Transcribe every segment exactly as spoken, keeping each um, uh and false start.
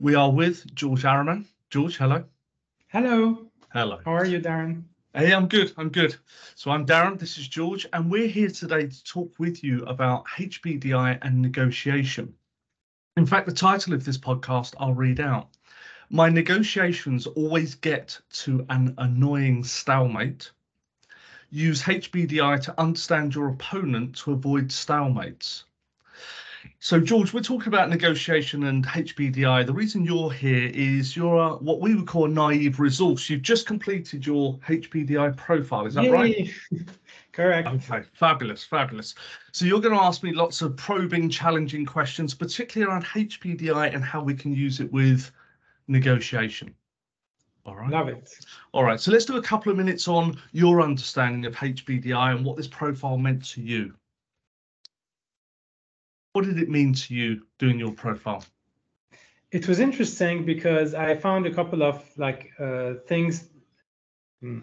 We are with George Harran. George, hello. Hello. Hello. How are you, Darren? Hey, I'm good. I'm good. So I'm Darren. This is George, and we're here today to talk with you about H B D I and negotiation. In fact, the title of this podcast, I'll read out. My negotiations always get to an annoying stalemate. Use H B D I to understand your opponent to avoid stalemates. So, George, we're talking about negotiation and H B D I. The reason you're here is you're a, what we would call a naive resource. You've just completed your H B D I profile. Is that Yay. Right? Correct. Okay, fabulous, fabulous. So you're going to ask me lots of probing, challenging questions, particularly around H B D I and how we can use it with negotiation. All right. Love it. All right. So let's do a couple of minutes on your understanding of H B D I and what this profile meant to you. What did it mean to you doing your profile? It was interesting because I found a couple of like uh, things. Mm.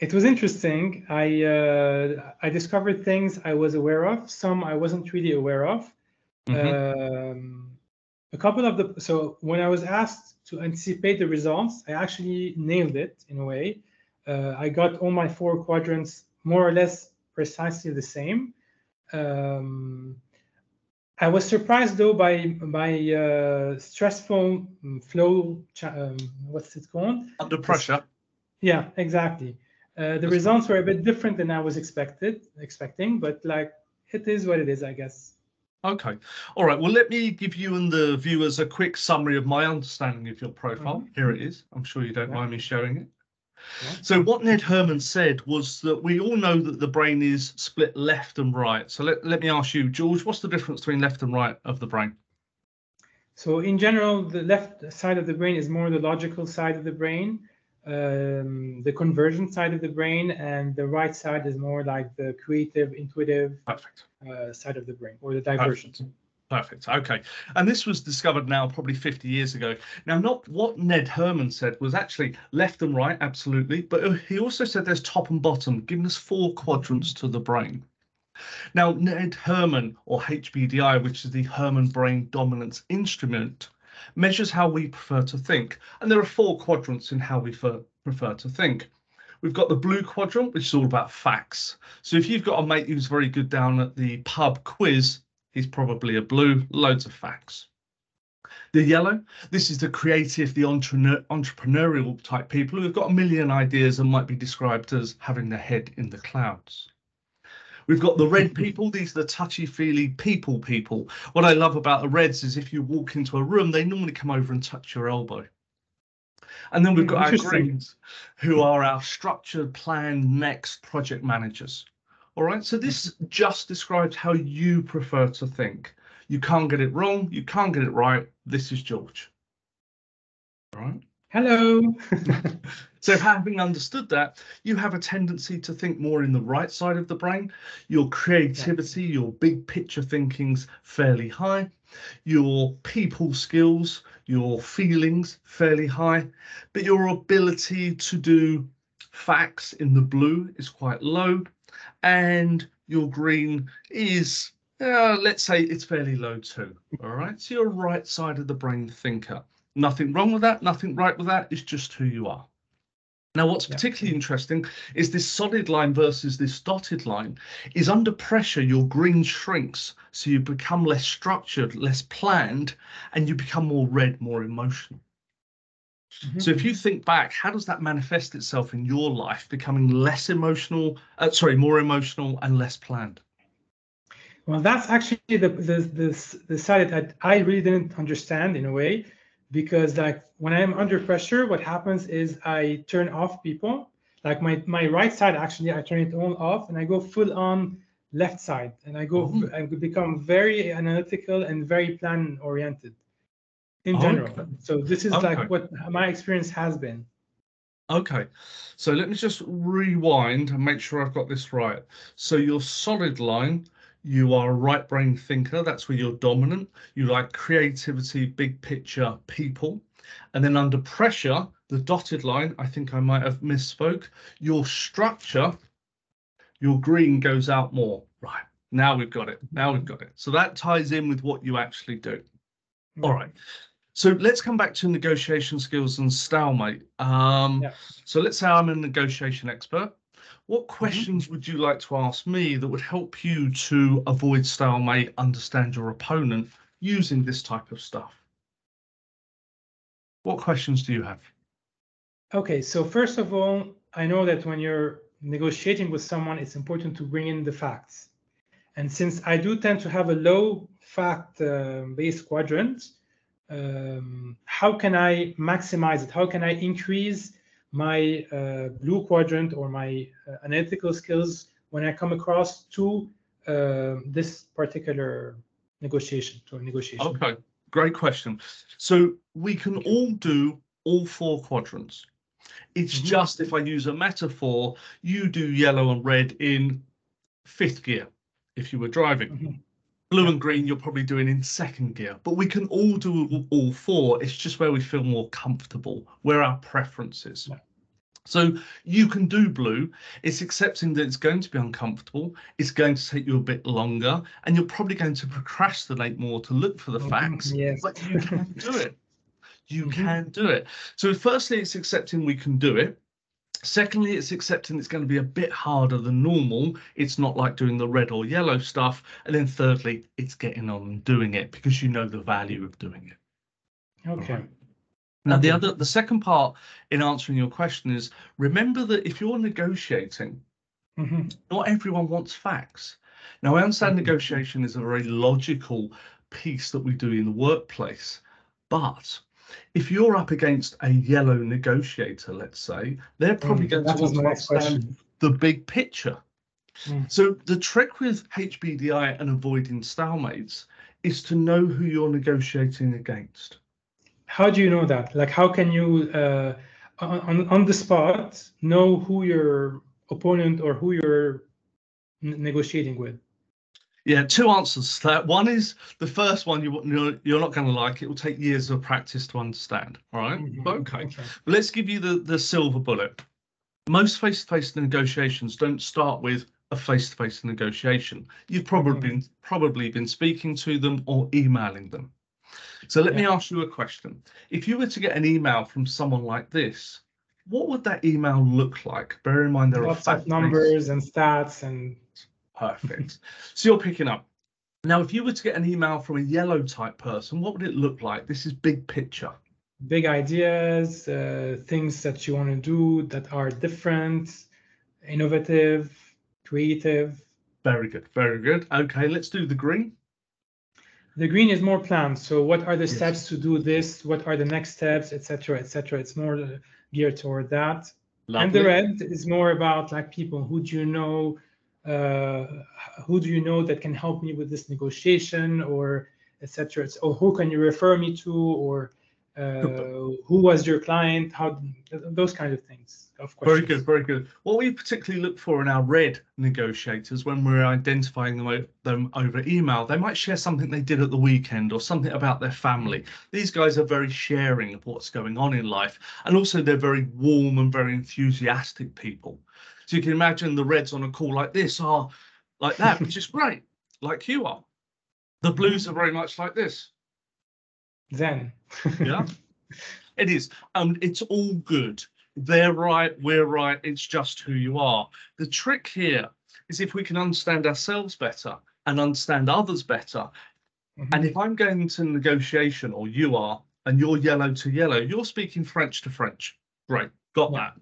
It was interesting. I uh, I discovered things I was aware of. Some I wasn't really aware of. Mm-hmm. Um, a couple of the so when I was asked to anticipate the results, I actually nailed it in a way. Uh, I got all my four quadrants more or less precisely the same. Um, I was surprised though by by uh, stressful flow. Um, what's it called? Under pressure. Yeah, exactly. Uh, the results were a bit different than I was expected expecting, but like it is what it is, I guess. Okay. All right. Well, let me give you and the viewers a quick summary of my understanding of your profile. Mm-hmm. Here it is. I'm sure you don't yeah. mind me showing it. Yeah. So what Ned Herrmann said was that we all know that the brain is split left and right. So let, let me ask you, George, what's the difference between left and right of the brain? So in general, the left side of the brain is more the logical side of the brain, um, the convergent side of the brain, and the right side is more like the creative, intuitive Perfect. Uh, side of the brain, or the divergent. Perfect. Perfect. OK. And this was discovered now probably fifty years ago. Now, not what Ned Herrmann said was actually left and right. Absolutely. But he also said there's top and bottom, giving us four quadrants to the brain. Now, Ned Herrmann, or H B D I, which is the Herrmann Brain Dominance Instrument, measures how we prefer to think. And there are four quadrants in how we prefer to think. We've got the blue quadrant, which is all about facts. So if you've got a mate who's very good down at the pub quiz, he's probably a blue, loads of facts. The yellow, this is the creative, the entrepreneur, entrepreneurial type people who've got a million ideas and might be described as having their head in the clouds. We've got the red people, these are the touchy-feely people people. What I love about the reds is if you walk into a room, they normally come over and touch your elbow. And then we've got our greens, who are our structured, planned, next project managers. All right, so this just describes how you prefer to think. You can't get it wrong. You can't get it right. This is George. All right. Hello. So having understood that, you have a tendency to think more in the right side of the brain. Your creativity, yeah. your big picture thinking's fairly high. Your people skills, your feelings fairly high, but your ability to do facts in the blue is quite low. And your green is, uh, let's say it's fairly low too. All right. So you're a right side of the brain thinker. Nothing wrong with that. Nothing right with that. It's just who you are. Now, what's yeah. particularly interesting is this solid line versus this dotted line is under pressure. Your green shrinks. So you become less structured, less planned, and you become more red, more emotional. Mm-hmm. So if you think back, how does that manifest itself in your life, becoming less emotional, uh, sorry, more emotional and less planned? Well, that's actually the, the, the, the side that I really didn't understand in a way, because like when I'm under pressure, what happens is I turn off people, like my, my right side, actually, I turn it all off and I go full on left side and I go mm-hmm. I become very analytical and very plan oriented. In general. Okay. So this is okay. like what my experience has been. OK, so let me just rewind and make sure I've got this right. So your solid line, you are a right brain thinker. That's where you're dominant. You like creativity, big picture, people. And then under pressure, the dotted line, I think I might have misspoke. Your structure, your green goes out more. Right. Now we've got it. Now we've got it. So that ties in with what you actually do. All right. So let's come back to negotiation skills and stalemate. Um, yeah. So let's say I'm a negotiation expert. What questions mm-hmm. would you like to ask me that would help you to avoid stalemate, understand your opponent using this type of stuff? What questions do you have? Okay, so first of all, I know that when you're negotiating with someone, it's important to bring in the facts. And since I do tend to have a low fact-based uh, quadrant, um, how can I maximize it? How can I increase my uh, blue quadrant or my uh, analytical skills when I come across to uh, this particular negotiation, to a negotiation? Okay, great question. So we can all do all four quadrants. It's mm-hmm. just, if I use a metaphor, you do yellow and red in fifth gear if you were driving. Mm-hmm. Blue and green you're probably doing in second gear, but we can all do all four. It's just where we feel more comfortable, where our preference is. Yeah. So you can do blue. It's accepting that it's going to be uncomfortable. It's going to take you a bit longer, and you're probably going to procrastinate more to look for the facts, yes. but you can do it. You mm-hmm. can do it. So firstly, it's accepting we can do it. Secondly, it's accepting it's going to be a bit harder than normal. It's not like doing the red or yellow stuff. And then thirdly, it's getting on and doing it because you know the value of doing it. OK. Right. Now, okay. the other the second part in answering your question is, remember that if you're negotiating, mm-hmm. not everyone wants facts. Now, I understand mm-hmm. negotiation is a very logical piece that we do in the workplace, but if you're up against a yellow negotiator, let's say, they're probably mm, going to want to understand the big picture. Mm. So the trick with H B D I and avoiding stalemates is to know who you're negotiating against. How do you know that? Like, how can you, uh, on, on the spot, know who your opponent or who you're negotiating with? Yeah, two answers to that. One is the first one you, you're, you're not going to like. It will take years of practice to understand. All right. Mm-hmm. Okay. okay. But let's give you the, the silver bullet. Most face-to-face negotiations don't start with a face-to-face negotiation. You've probably, mm-hmm. been, probably been speaking to them or emailing them. So let yeah. me ask you a question. If you were to get an email from someone like this, what would that email look like? Bear in mind there Lots are of numbers and stats and... Perfect. So you're picking up. Now, if you were to get an email from a yellow type person, what would it look like? This is big picture. Big ideas, uh, things that you want to do that are different, innovative, creative. Very good. Very good. OK, let's do the green. The green is more planned. So what are the yes. steps to do this? What are the next steps, et cetera, et cetera. It's more geared toward that. Lovely. And the red is more about like people. Who do you know? Uh, who do you know that can help me with this negotiation, or et cetera? Or who can you refer me to, or uh, who was your client? How those kind of things. Of course. Very good, very good. What we particularly look for in our red negotiators when we're identifying them, them over email, they might share something they did at the weekend or something about their family. These guys are very sharing of what's going on in life, and also they're very warm and very enthusiastic people. So you can imagine the reds on a call like this are like that, which is great, like you are. The blues are very much like this. Zen. Yeah, it is. Um, it's all good. They're right, we're right. It's just who you are. The trick here is if we can understand ourselves better and understand others better. Mm-hmm. And if I'm going into negotiation, or you are, and you're yellow to yellow, you're speaking French to French. Great, got yeah. that.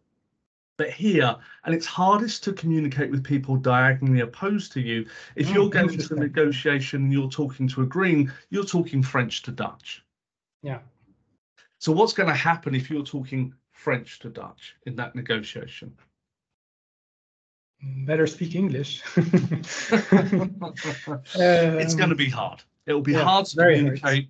But here, and it's hardest to communicate with people diagonally opposed to you. If oh, you're going into a negotiation and you're talking to a green, you're talking French to Dutch. Yeah. So what's going to happen if you're talking French to Dutch in that negotiation? Better speak English. It's going to be hard. It will be yeah, hard to communicate. Hard.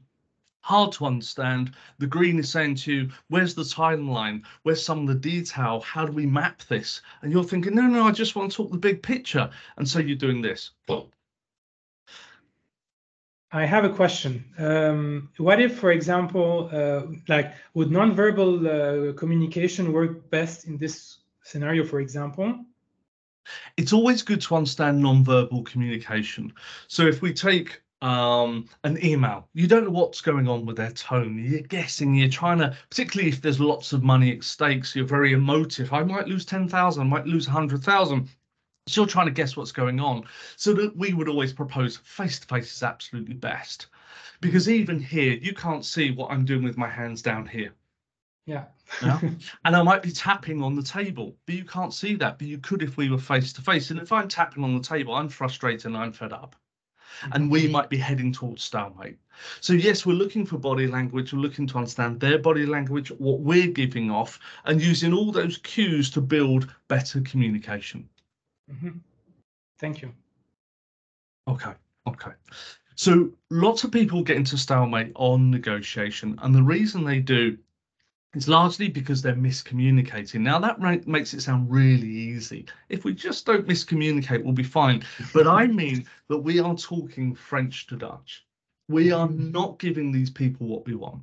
Hard to understand. The green is saying to you, where's the timeline? Where's some of the detail? How do we map this? And you're thinking, no, no, I just want to talk the big picture. And so you're doing this. I have a question. Um, what if, for example, uh, like would nonverbal uh, communication work best in this scenario, for example? It's always good to understand nonverbal communication. So if we take um, an email. You don't know what's going on with their tone. You're guessing, you're trying to, particularly if there's lots of money at stake, so you're very emotive. I might lose ten thousand, I might lose one hundred thousand. Still trying to guess what's going on. So that we would always propose face-to-face is absolutely best. Because even here, you can't see what I'm doing with my hands down here. Yeah. Yeah. And I might be tapping on the table, but you can't see that. But you could if we were face-to-face. And if I'm tapping on the table, I'm frustrated and I'm fed up. Mm-hmm. And we might be heading towards stalemate. So yes, we're looking for body language. We're looking to understand their body language, what we're giving off, and using all those cues to build better communication. Mm-hmm. Thank you. Okay, okay. So lots of people get into stalemate on negotiation, and the reason they do is largely because they're miscommunicating. Now that makes it sound really easy. If we just don't miscommunicate, we'll be fine. But I mean that we are talking French to Dutch. We are not giving these people what we want.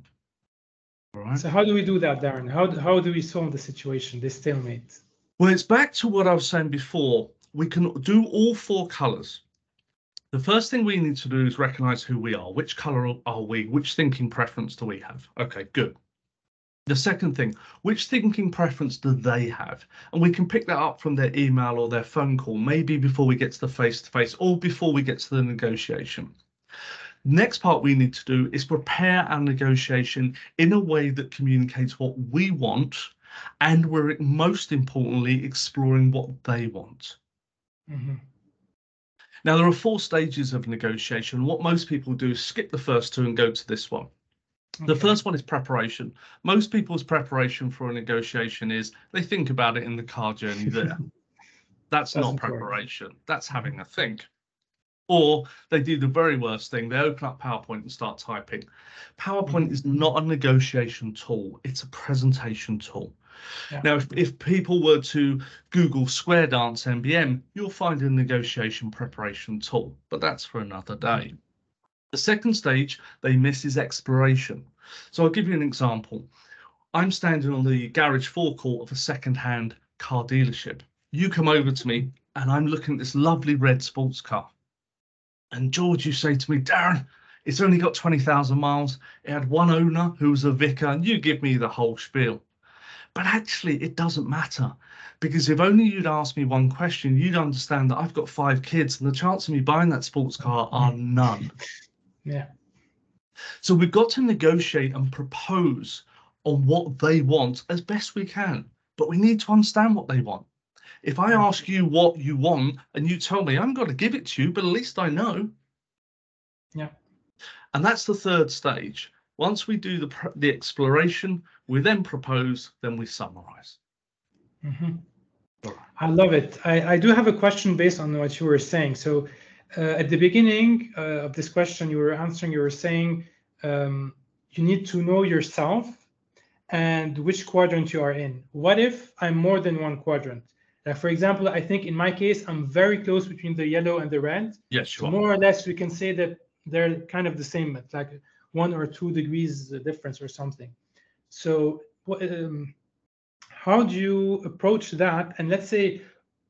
All right. So how do we do that, Darren? How, how do we solve the situation, this stalemate? Well, it's back to what I was saying before. We can do all four colours. The first thing we need to do is recognise who we are. Which colour are we? Which thinking preference do we have? OK, good. The second thing, which thinking preference do they have? And we can pick that up from their email or their phone call, maybe before we get to the face-to-face or before we get to the negotiation. Next part we need to do is prepare our negotiation in a way that communicates what we want, and we're most importantly exploring what they want. Mm-hmm. Now, there are four stages of negotiation. What most people do is skip the first two and go to this one. Okay. The first one is preparation. Most people's preparation for a negotiation is they think about it in the car journey there. That's, That's not preparation. Important. That's having a think. Or they do the very worst thing. They open up PowerPoint and start typing. PowerPoint is not a negotiation tool. It's a presentation tool. Yeah. Now, if, if people were to Google Square Dance M B M, you'll find a negotiation preparation tool, but that's for another day. The second stage they miss is exploration. So I'll give you an example. I'm standing on the garage forecourt of a second-hand car dealership. You come over to me and I'm looking at this lovely red sports car. And George, you say to me, Darren, it's only got twenty thousand miles. It had one owner who was a vicar, and you give me the whole spiel. But actually, it doesn't matter, because if only you'd asked me one question, you'd understand that I've got five kids and the chance of me buying that sports car are none. Yeah. So we've got to negotiate and propose on what they want as best we can, but we need to understand what they want. If I ask you what you want and you tell me, I'm going to give it to you, but at least I know. Yeah. And that's the third stage. Once we do the, the exploration, we then propose, then we summarize. Mm-hmm. Right. I love it. I, I do have a question based on what you were saying. So uh, at the beginning uh, of this question you were answering, you were saying um, you need to know yourself and which quadrant you are in. What if I'm more than one quadrant? Like, for example, I think in my case, I'm very close between the yellow and the red. Yes, sure. So more or less, we can say that they're kind of the same, like one or two degrees difference or something. So um, how do you approach that? And let's say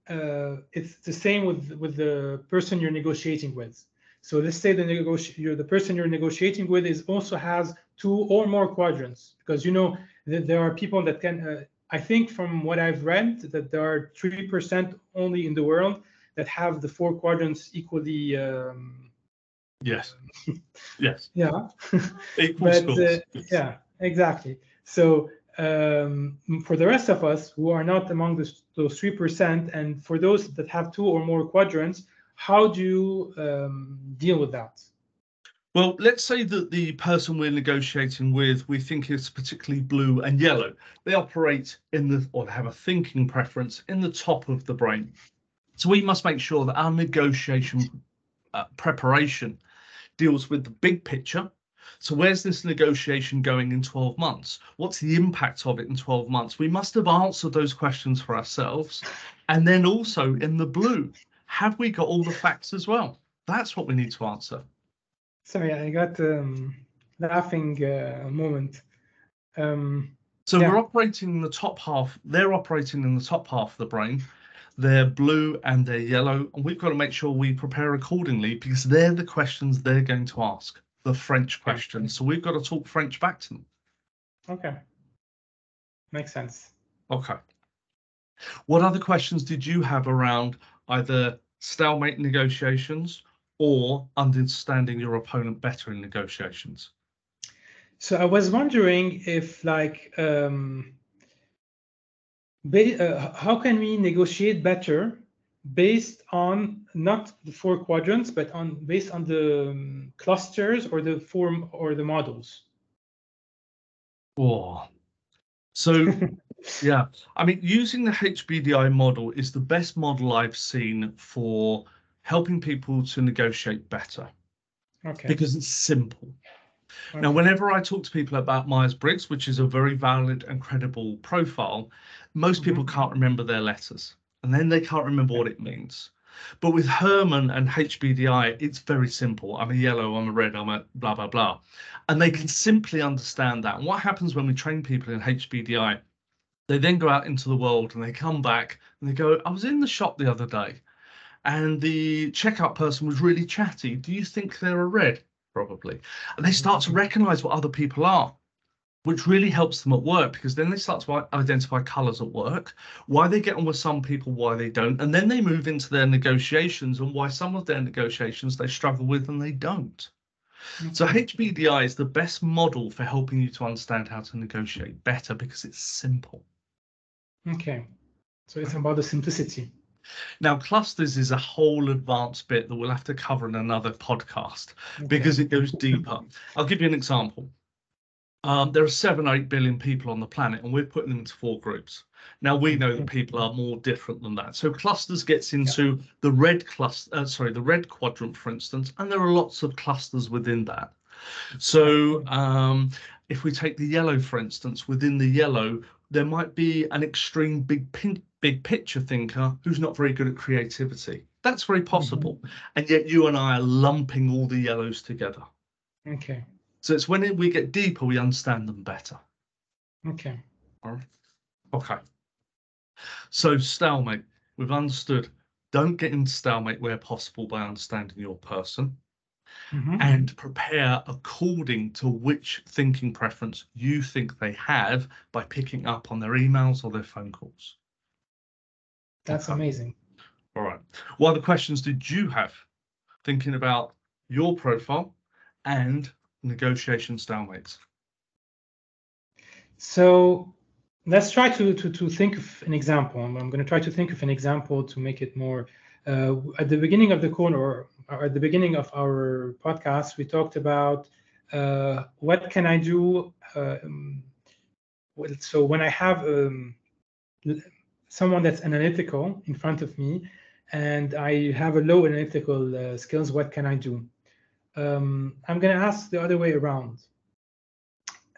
uh, it's the same with, with the person you're negotiating with. So let's say the, negoti you're, the person you're negotiating with is also has two or more quadrants, because, you know, th there are people that can... Uh, I think from what I've read that there are three percent only in the world that have the four quadrants equally. Um, yes. Yes. Yeah. Equal but, uh, yes. Yeah, exactly. So um, for the rest of us who are not among the, those three percent, and for those that have two or more quadrants, how do you um, deal with that? Well, let's say that the person we're negotiating with, we think is particularly blue and yellow. They operate in the, or have a thinking preference in the top of the brain. So we must make sure that our negotiation uh, preparation deals with the big picture. So where's this negotiation going in twelve months? What's the impact of it in twelve months? We must have answered those questions for ourselves. And then also in the blue, have we got all the facts as well? That's what we need to answer. Sorry, I got um, laughing uh, moment. Um, so yeah. We're operating in the top half. They're operating in the top half of the brain. they're blue and they're yellow, and we've got to make sure we prepare accordingly, because they're the questions they're going to ask, the French questions. So we've got to talk French back to them. Okay, makes sense. Okay. What other questions did you have around either stalemate negotiations or understanding your opponent better in negotiations? So I was wondering if, like, um, be, uh, how can we negotiate better based on not the four quadrants, but on based on the um, clusters or the form or the models? Oh, so yeah, I mean, using the H B D I model is the best model I've seen for helping people to negotiate better. Okay. Because it's simple. Okay. Now, whenever I talk to people about Myers-Briggs, which is a very valid and credible profile, most mm-hmm. people can't remember their letters, and then they can't remember what it means. But with Herrmann and H B D I, it's very simple. I'm a yellow, I'm a red, I'm a blah, blah, blah. And they can simply understand that. And what happens when we train people in H B D I, they then go out into the world and they come back and they go, I was in the shop the other day and the checkout person was really chatty. Do you think they're a red? Probably. And they start to recognize what other people are, which really helps them at work, because then they start to identify colors at work, why they get on with some people, why they don't. And then they move into their negotiations and why some of their negotiations they struggle with and they don't. Mm-hmm. So H B D I is the best model for helping you to understand how to negotiate better, because it's simple. Okay, so it's about the simplicity. Now, clusters is a whole advanced bit that we'll have to cover in another podcast, okay, because it goes deeper. I'll give you an example. Um, there are seven or eight billion people on the planet, and we're putting them into four groups. Now, we know that people are more different than that. So clusters gets into yeah. the red cluster, uh, sorry, the red quadrant, for instance, and there are lots of clusters within that. So um, if we take the yellow, for instance, within the yellow, there might be an extreme big pink, big picture thinker who's not very good at creativity. That's very possible. Mm-hmm. And yet you and I are lumping all the yellows together. Okay. So it's when we get deeper, we understand them better. Okay. All right. Okay. So stalemate, we've understood. Don't get into stalemate where possible by understanding your person. Mm-hmm. And prepare according to which thinking preference you think they have by picking up on their emails or their phone calls. That's okay. Amazing. All right. What other questions did you have thinking about your profile and negotiation stalemates? So let's try to, to, to think of an example. I'm, I'm going to try to think of an example to make it more. Uh, at the beginning of the corner, or at the beginning of our podcast, we talked about uh, what can I do. Uh, um, well, so when I have um, someone that's analytical in front of me, and I have a low analytical uh, skills, what can I do? Um, I'm going to ask the other way around.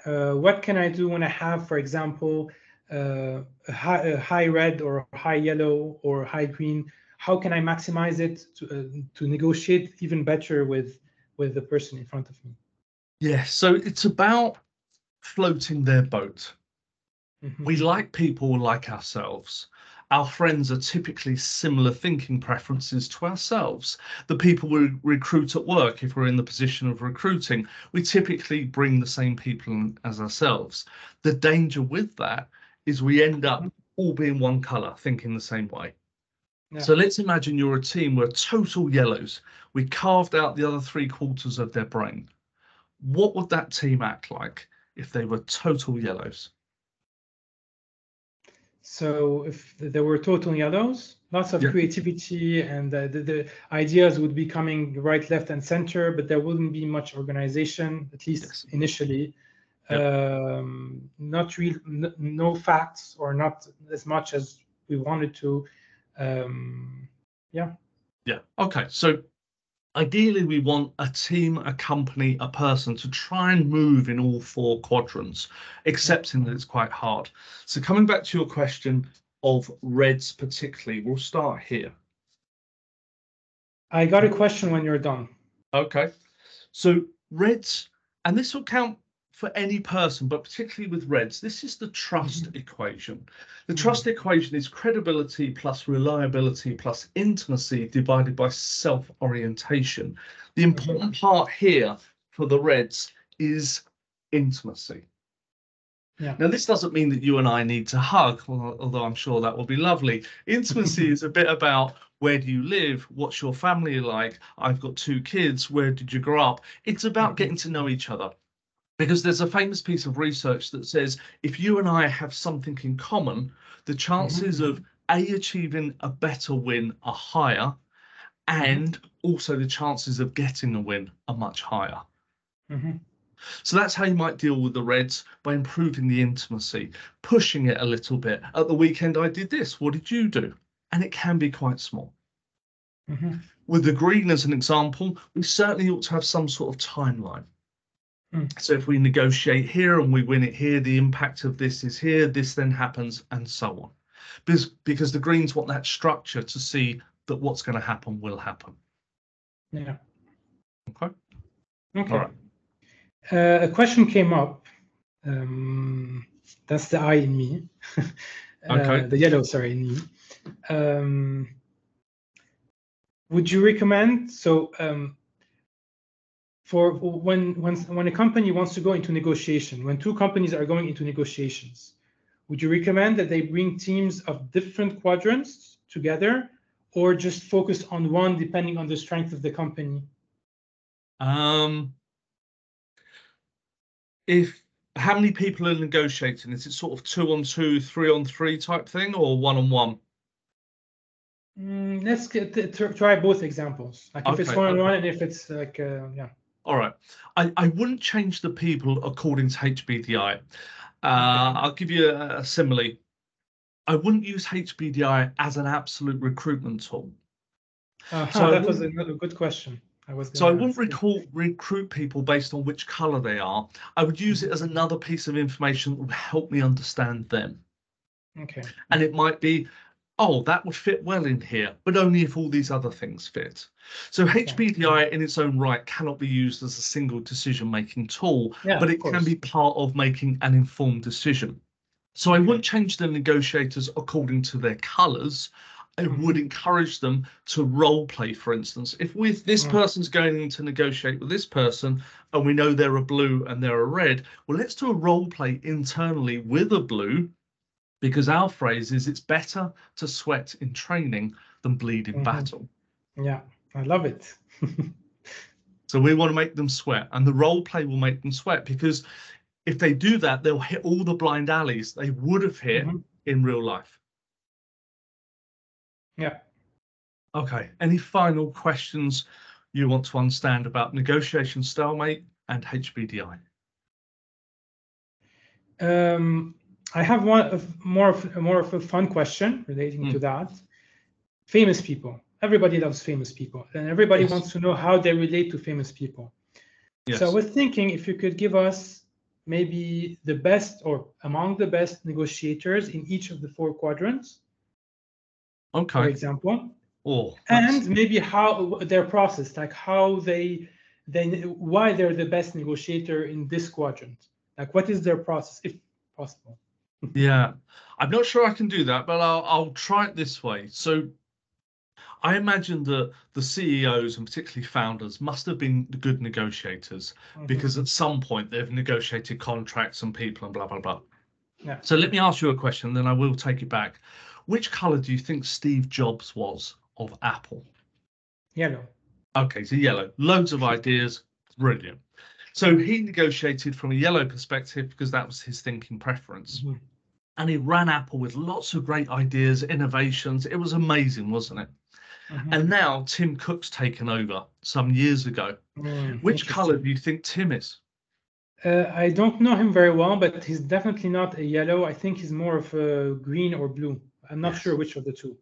Uh, what can I do when I have, for example, uh, a, high, a high red or a high yellow or a high green? How can I maximize it to uh, to negotiate even better with with the person in front of me? Yeah, so it's about floating their boat. Mm-hmm. We like people like ourselves. Our friends are typically similar thinking preferences to ourselves. The people we recruit at work, if we're in the position of recruiting, we typically bring the same people in as ourselves. The danger with that is we end up all being one color, thinking the same way. Yeah. So let's imagine you're a team where total yellows. We carved out the other three quarters of their brain. What would that team act like if they were total yellows? So if there were total yellows, lots of yeah. creativity and the, the, the ideas would be coming right, left and center, but there wouldn't be much organization, at least yes. initially. Yeah. Um, not real, no, no facts, or not as much as we wanted to. Um, yeah. Yeah. OK, so ideally, we want a team, a company, a person to try and move in all four quadrants, accepting that it's quite hard. So coming back to your question of reds particularly, we'll start here. I got a question when you're done. OK, so reds, and this will count for any person, but particularly with reds, this is the trust mm-hmm. equation. The trust mm-hmm. equation is credibility plus reliability plus intimacy divided by self-orientation. The important mm-hmm. part here for the reds is intimacy. Yeah. Now, this doesn't mean that you and I need to hug, although I'm sure that will be lovely. Intimacy is a bit about, where do you live? What's your family like? I've got two kids. Where did you grow up? It's about getting to know each other, because there's a famous piece of research that says if you and I have something in common, the chances mm-hmm. of A, achieving a better win are higher, and also the chances of getting a win are much higher. Mm-hmm. So that's how you might deal with the reds, by improving the intimacy, pushing it a little bit. At the weekend, I did this. What did you do? And it can be quite small. Mm-hmm. With the green, as an example, we certainly ought to have some sort of timeline. Mm. So if we negotiate here and we win it here, the impact of this is here, this then happens, and so on. Because, because the greens want that structure to see that what's going to happen will happen. Yeah. Okay. Okay. All right. Uh, a question came up. Um, that's the I in me. uh, okay. The yellow, sorry, in me. Um, would you recommend, so um, for when when when a company wants to go into negotiation, when two companies are going into negotiations, would you recommend that they bring teams of different quadrants together, or just focus on one depending on the strength of the company? Um, if how many people are negotiating? Is it sort of two on two, three on three type thing, or one on one? Mm, let's get to try both examples. Like if okay, it's one on one, and if it's like uh, yeah. All right, I I wouldn't change the people according to H B D I. Uh, I'll give you a, a simile. I wouldn't use H B D I as an absolute recruitment tool. Uh-huh, so that was another good question. I was so I wouldn't recall, recruit people based on which color they are. I would use it as another piece of information that would help me understand them. Okay. And it might be, oh, that would fit well in here, but only if all these other things fit. So okay. H B D I in its own right cannot be used as a single decision-making tool, yeah, but it can be part of making an informed decision. So I wouldn't change the negotiators according to their colors. I would encourage them to role play, for instance. If with this person's going in to negotiate with this person, and we know they're a blue and they're a red, well, let's do a role play internally with a blue, because our phrase is it's better to sweat in training than bleed in mm-hmm. battle. Yeah, I love it. So we want to make them sweat, and the role play will make them sweat, because if they do that, they'll hit all the blind alleys they would have hit mm-hmm. in real life. Yeah. Okay. Any final questions you want to understand about negotiation stalemate and H B D I? Um, I have one of more of more of a fun question relating mm. to that. Famous people. Everybody loves famous people, and everybody yes. wants to know how they relate to famous people. Yes. So I was thinking if you could give us maybe the best or among the best negotiators in each of the four quadrants. Okay. For example, oh, and maybe how their process, like how they, they, why they're the best negotiator in this quadrant. Like, what is their process, if possible? Yeah, I'm not sure I can do that, but I'll, I'll try it this way. So, I imagine that the C E Os and particularly founders must have been good negotiators mm-hmm. because at some point they've negotiated contracts and people and blah blah blah. Yeah. So let me ask you a question, then I will take it back. Which color do you think Steve Jobs was of Apple? Yellow. Okay, so yellow. Loads of ideas. Brilliant. So he negotiated from a yellow perspective because that was his thinking preference. Mm-hmm. And he ran Apple with lots of great ideas, innovations. It was amazing, wasn't it? Mm-hmm. And now Tim Cook's taken over some years ago. Mm, Which color do you think Tim is? Uh, I don't know him very well, but he's definitely not a yellow. I think he's more of a green or blue. I'm not yes. sure which of the two.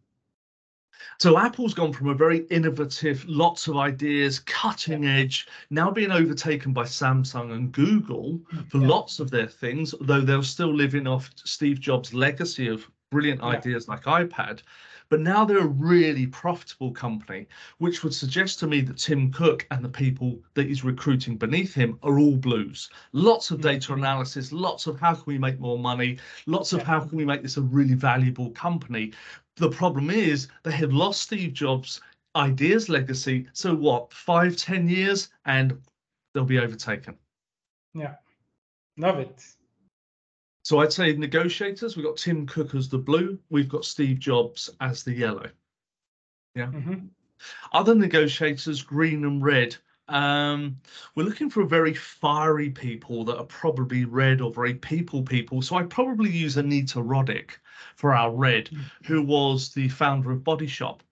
So Apple's gone from a very innovative, lots of ideas, cutting yeah. edge, now being overtaken by Samsung and Google for yeah. lots of their things, though they're still living off Steve Jobs' legacy of brilliant yeah. ideas like iPad. But now they're a really profitable company, which would suggest to me that Tim Cook and the people that he's recruiting beneath him are all blues. Lots of data analysis, lots of how can we make more money, lots of how can we make this a really valuable company. The problem is they have lost Steve Jobs' ideas legacy. So what, five, ten years and they'll be overtaken. Yeah, love it. So I'd say negotiators, we've got Tim Cook as the blue, we've got Steve Jobs as the yellow. Yeah. Mm-hmm. Other negotiators, green and red. Um, we're looking for very fiery people that are probably red or very people people. So I'd probably use Anita Roddick for our red, mm-hmm. who was the founder of Body Shop.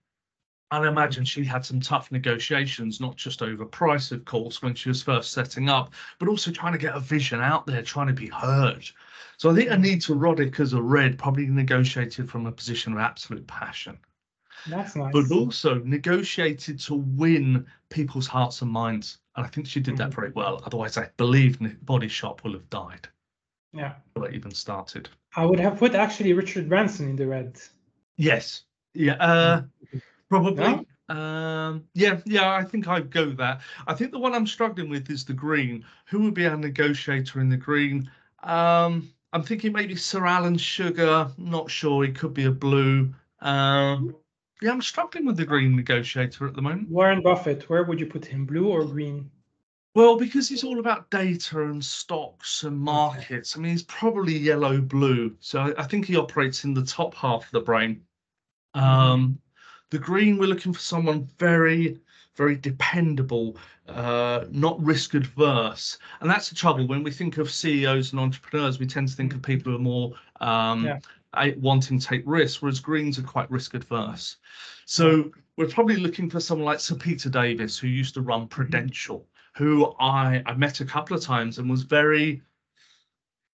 And I imagine she had some tough negotiations, not just over price, of course, when she was first setting up, but also trying to get a vision out there, trying to be heard. So I think Anita Roddick as a red probably negotiated from a position of absolute passion. That's nice. But also negotiated to win people's hearts and minds. And I think she did mm-hmm. that very well. Otherwise, I believe Body Shop will have died. Yeah. Before it even started. I would have put actually Richard Branson in the red. Yes. Yeah. Uh, mm-hmm. Probably. No? Um, yeah, yeah, I think I'd go there. I think the one I'm struggling with is the green. Who would be our negotiator in the green? Um, I'm thinking maybe Sir Alan Sugar. Not sure. He could be a blue. Um, yeah, I'm struggling with the green negotiator at the moment. Warren Buffett, where would you put him? Blue or green? Well, because he's all about data and stocks and markets. I mean, he's probably yellow blue. So I think he operates in the top half of the brain. Um, The green, we're looking for someone very, very dependable, uh, not risk adverse. And that's the trouble. When we think of C E Os and entrepreneurs, we tend to think of people who are more um, yeah. wanting to take risks, whereas greens are quite risk adverse. So we're probably looking for someone like Sir Peter Davis, who used to run Prudential, who I, I met a couple of times and was very...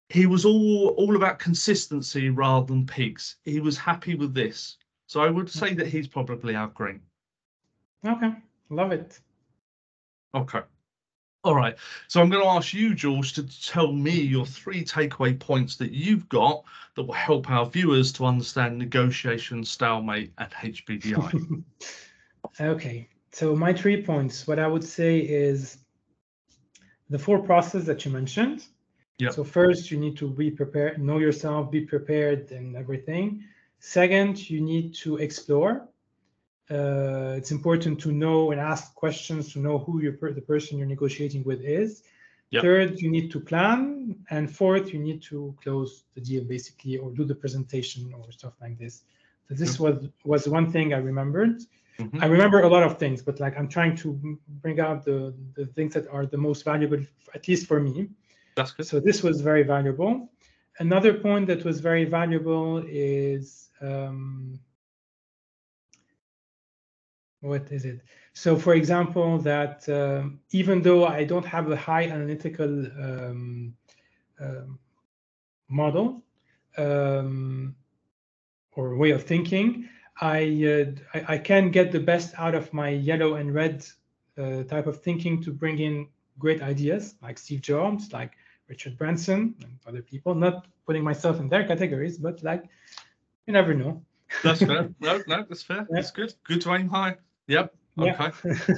He was all, all about consistency rather than peaks. He was happy with this. So I would say that he's probably our green. Okay, love it. Okay. All right. So I'm going to ask you, George, to tell me your three takeaway points that you've got that will help our viewers to understand negotiation, stalemate and H B D I. Okay. So my three points, what I would say is the four processes that you mentioned. Yep. So first, you need to be prepared, know yourself, be prepared and everything. Second, you need to explore. Uh, it's important to know and ask questions to know who your per the person you're negotiating with is. Yep. Third, you need to plan. And fourth, you need to close the deal, basically, or do the presentation or stuff like this. So this yep. was, was one thing I remembered. Mm-hmm. I remember a lot of things, but like I'm trying to bring out the, the things that are the most valuable, at least for me. That's good. So this was very valuable. Another point that was very valuable is um, what is it? So, for example, that um, even though I don't have a high analytical um, um, model um, or way of thinking, I, uh, I I can get the best out of my yellow and red uh, type of thinking to bring in great ideas like Steve Jobs, like Richard Branson and other people, not putting myself in their categories, but like, you never know. That's fair. No, no, that's fair. Yeah. That's good. Good to aim high. Yep. Okay. Yeah.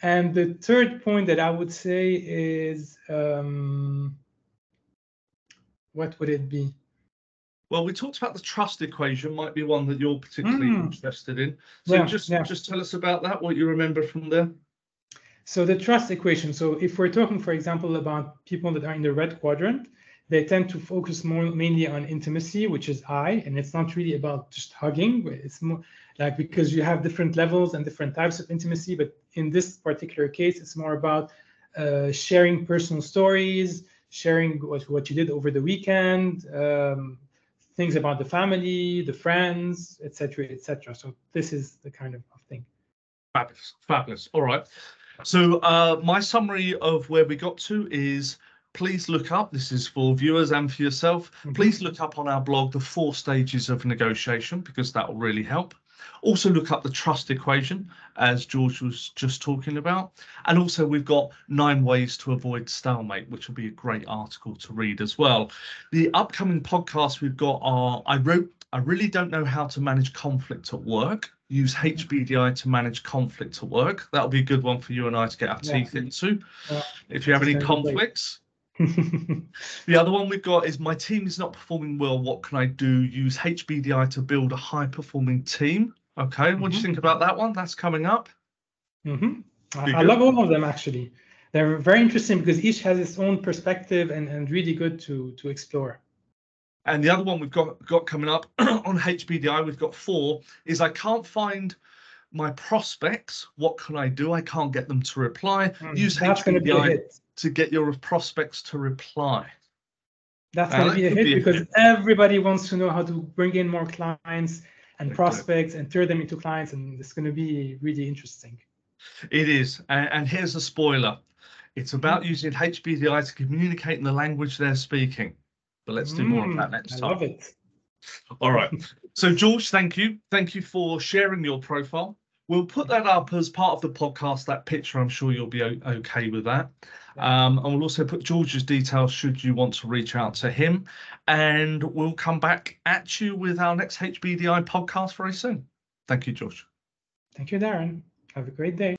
And the third point that I would say is, um, what would it be? Well, we talked about the trust equation, might be one that you're particularly mm. interested in. So yeah, just, yeah. just tell us about that, what you remember from there. So the trust equation. So if we're talking, for example, about people that are in the red quadrant, they tend to focus more mainly on intimacy, which is I, and it's not really about just hugging. It's more like because you have different levels and different types of intimacy. But in this particular case, it's more about uh, sharing personal stories, sharing what, what you did over the weekend, um, things about the family, the friends, et cetera, et cetera. So this is the kind of thing. Fabulous. Fabulous. All right. So uh, my summary of where we got to is, please look up, this is for viewers and for yourself, mm-hmm. please look up on our blog the four stages of negotiation, because that will really help. Also look up the trust equation, as George was just talking about. And also we've got nine ways to avoid stalemate, which will be a great article to read as well. The upcoming podcasts we've got are, I wrote I really don't know how to manage conflict at work. Use H B D I to manage conflict at work. That'll be a good one for you and I to get our yeah. teeth into. Yeah. If you have any conflicts. The other one we've got is my team is not performing well. What can I do? Use H B D I to build a high performing team. OK, mm-hmm. What do you think about that one? That's coming up. Mm-hmm. I, I love all of them, actually. They're very interesting because each has its own perspective and, and really good to, to explore. And the other one we've got, got coming up on H B D I, we've got four, is I can't find my prospects. What can I do? I can't get them to reply. Mm, Use H B D I to get your prospects to reply. That's going to be a hit because everybody wants to know how to bring in more clients and prospects and turn them into clients. And it's going to be really interesting. It is. And, and here's a spoiler. It's about using H B D I to communicate in the language they're speaking. But let's do more mm, of that next time. I love it. All right. So, George, thank you. Thank you for sharing your profile. We'll put that up as part of the podcast, that picture. I'm sure you'll be OK with that. Um, and we'll also put George's details should you want to reach out to him. And we'll come back at you with our next H B D I podcast very soon. Thank you, George. Thank you, Darren. Have a great day.